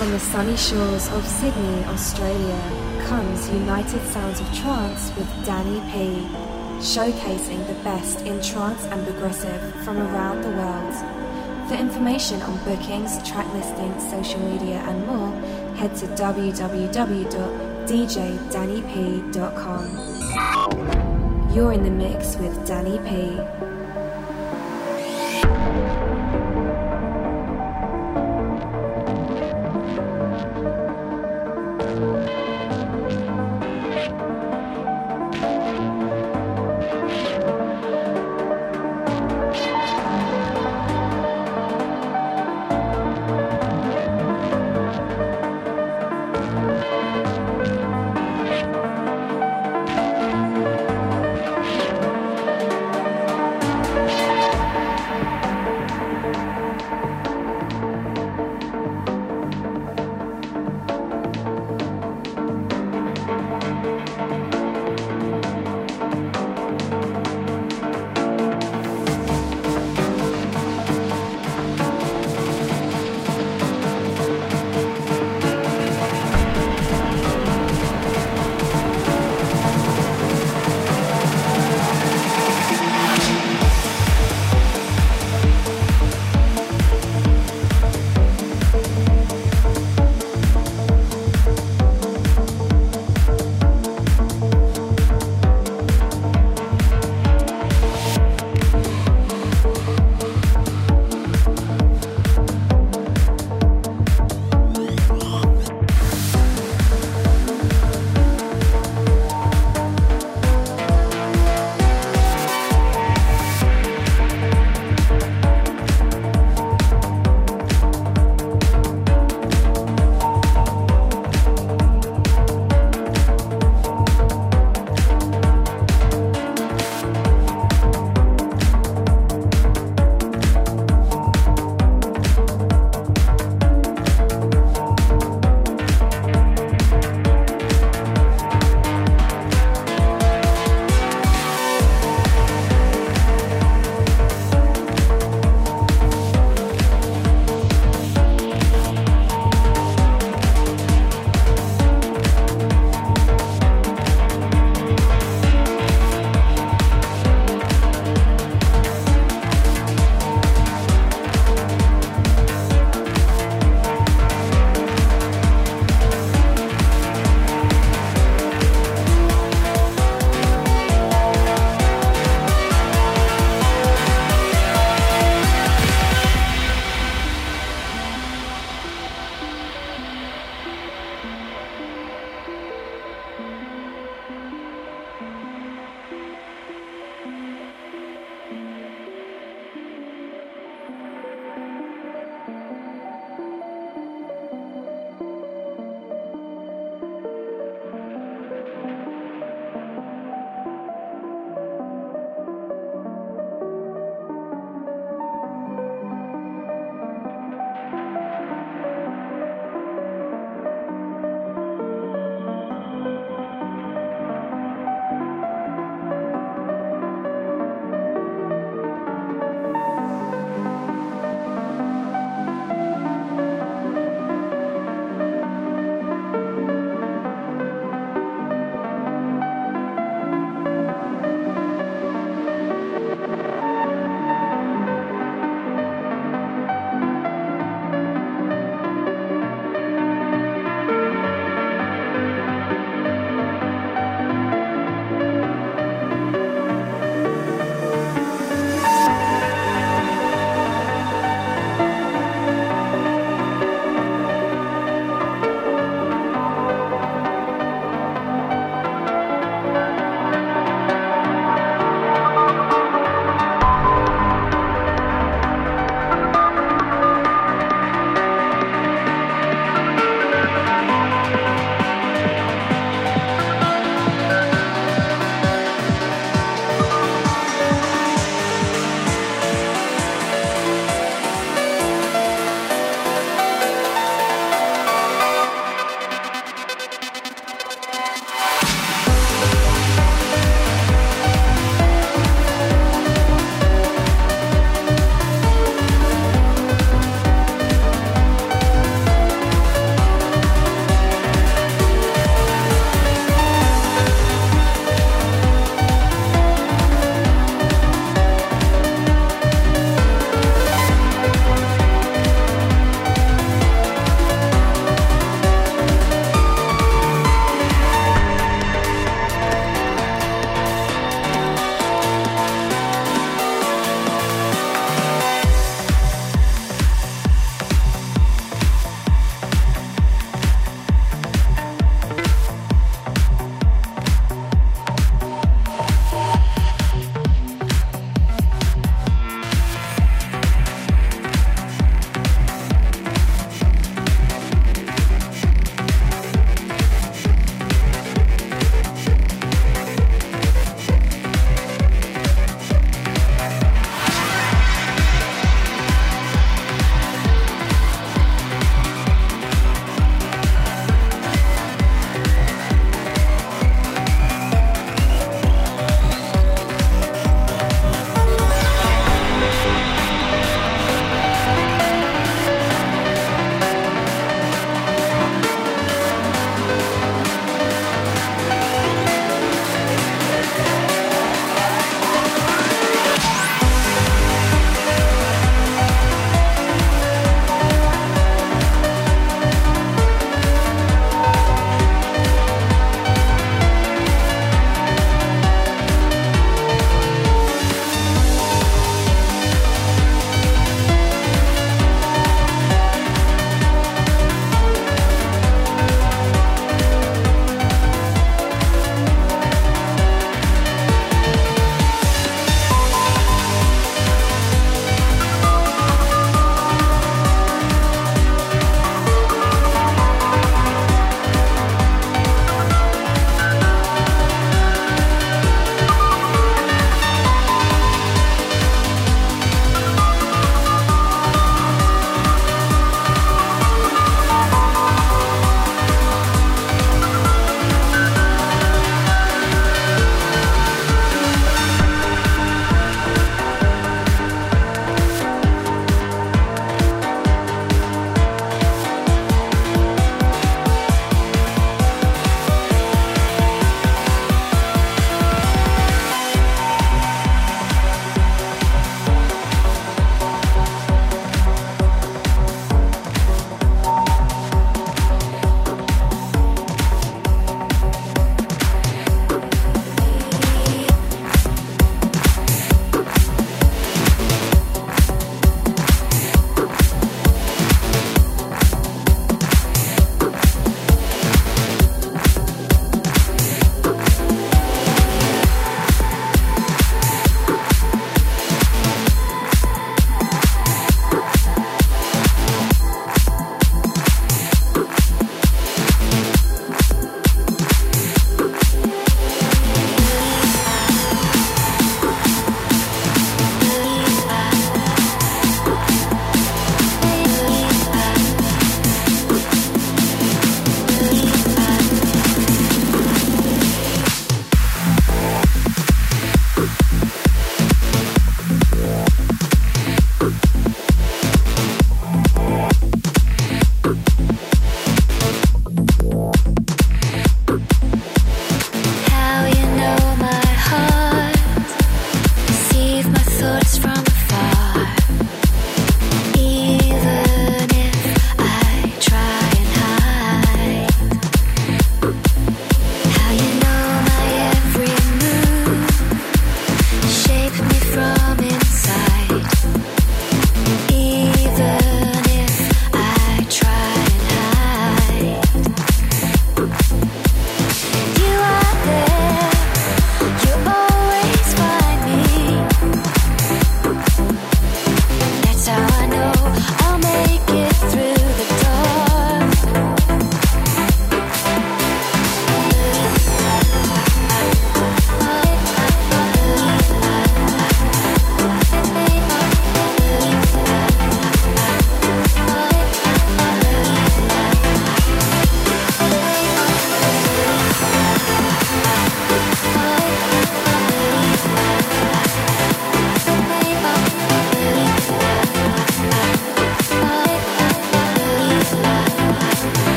From the sunny shores of Sydney, Australia, comes United Sounds of Trance with Danny P, showcasing the best in trance and progressive from around the world. For information on bookings, track listings, social media and more, head to www.djdannyp.com. You're in the mix with Danny P.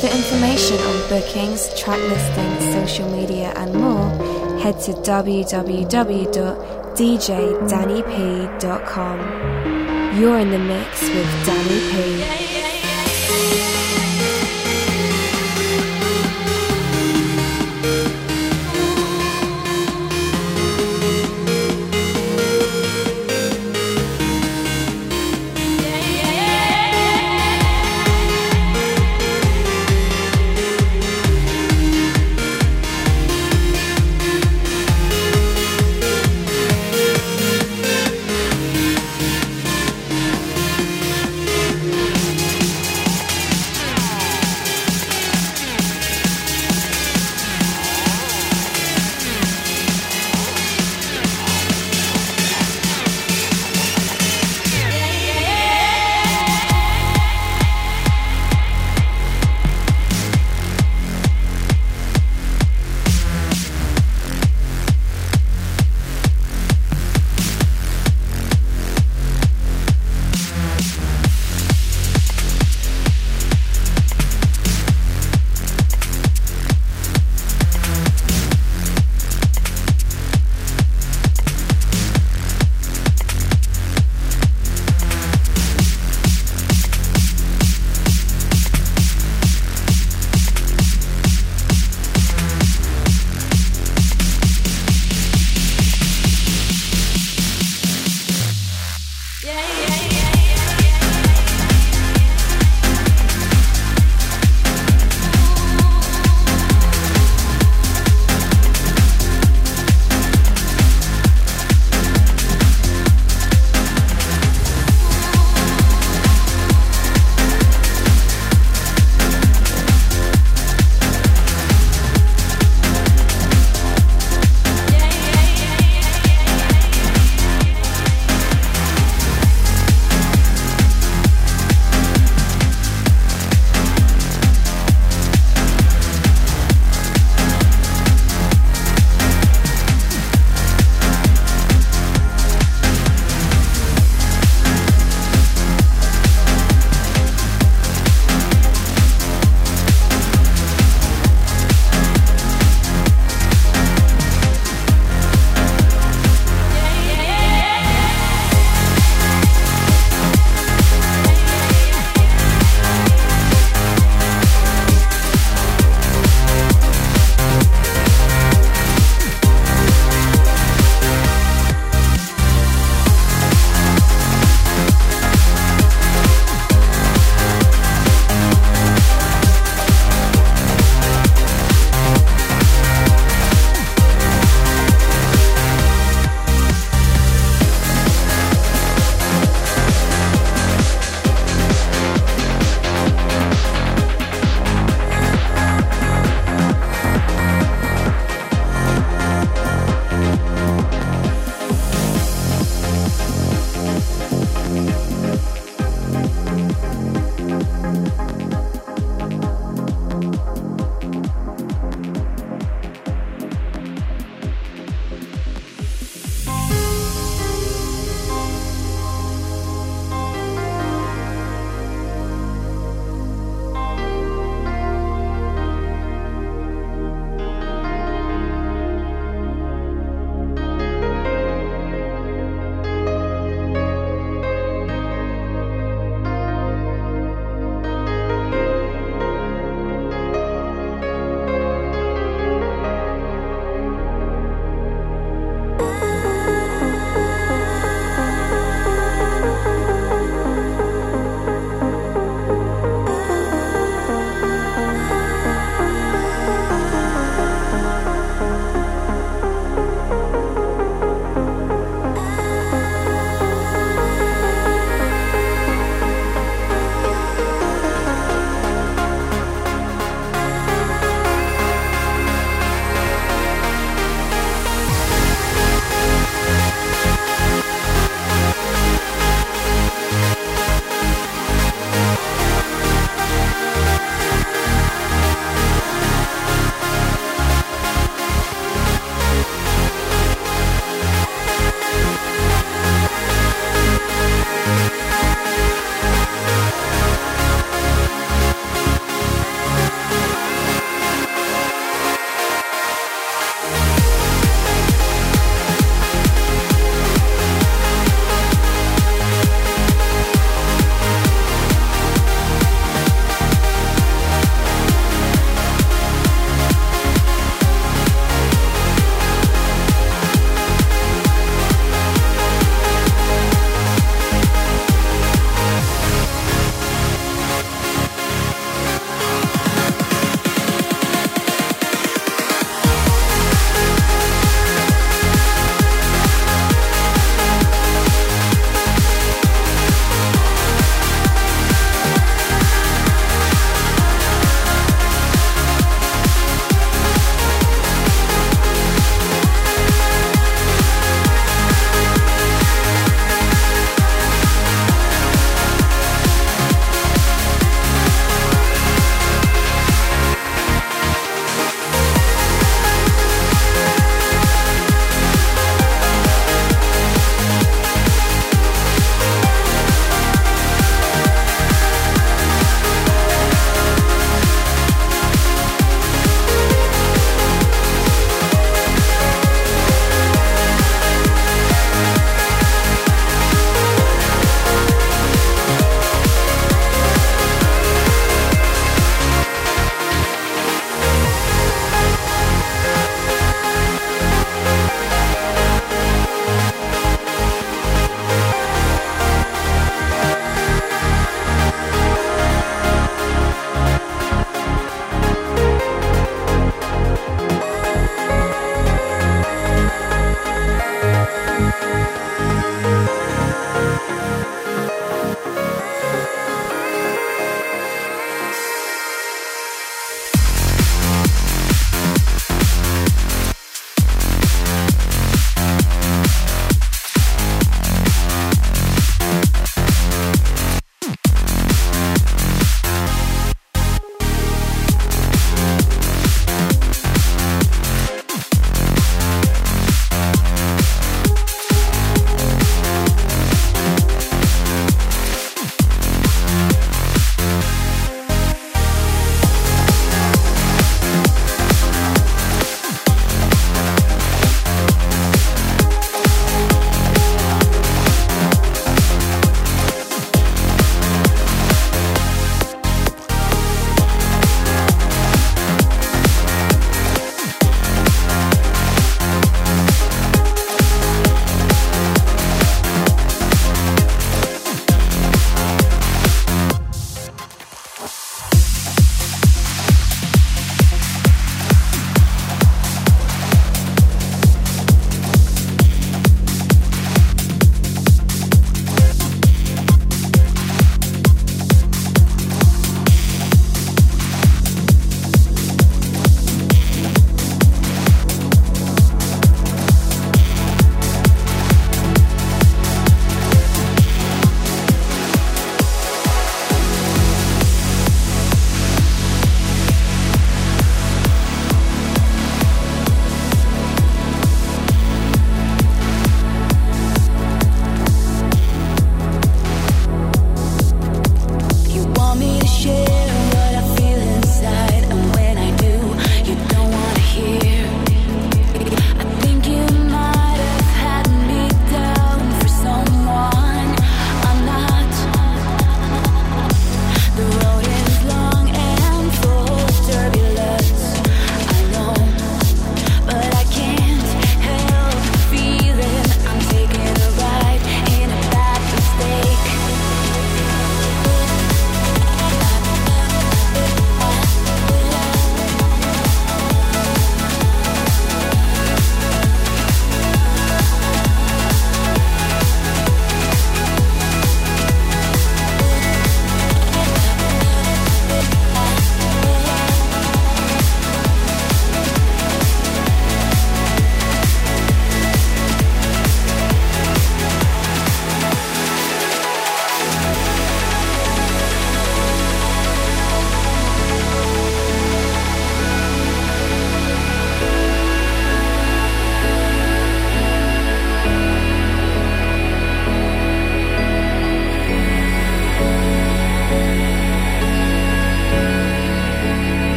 For information on bookings, track listings, social media and more, head to www.djdannyp.com. You're in the mix with Danny P.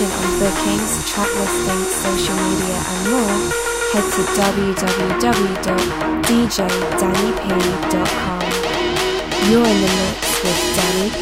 information on bookings, track listings, social media and more, head to www.djdannyp.com. You're in the mix with Danny P.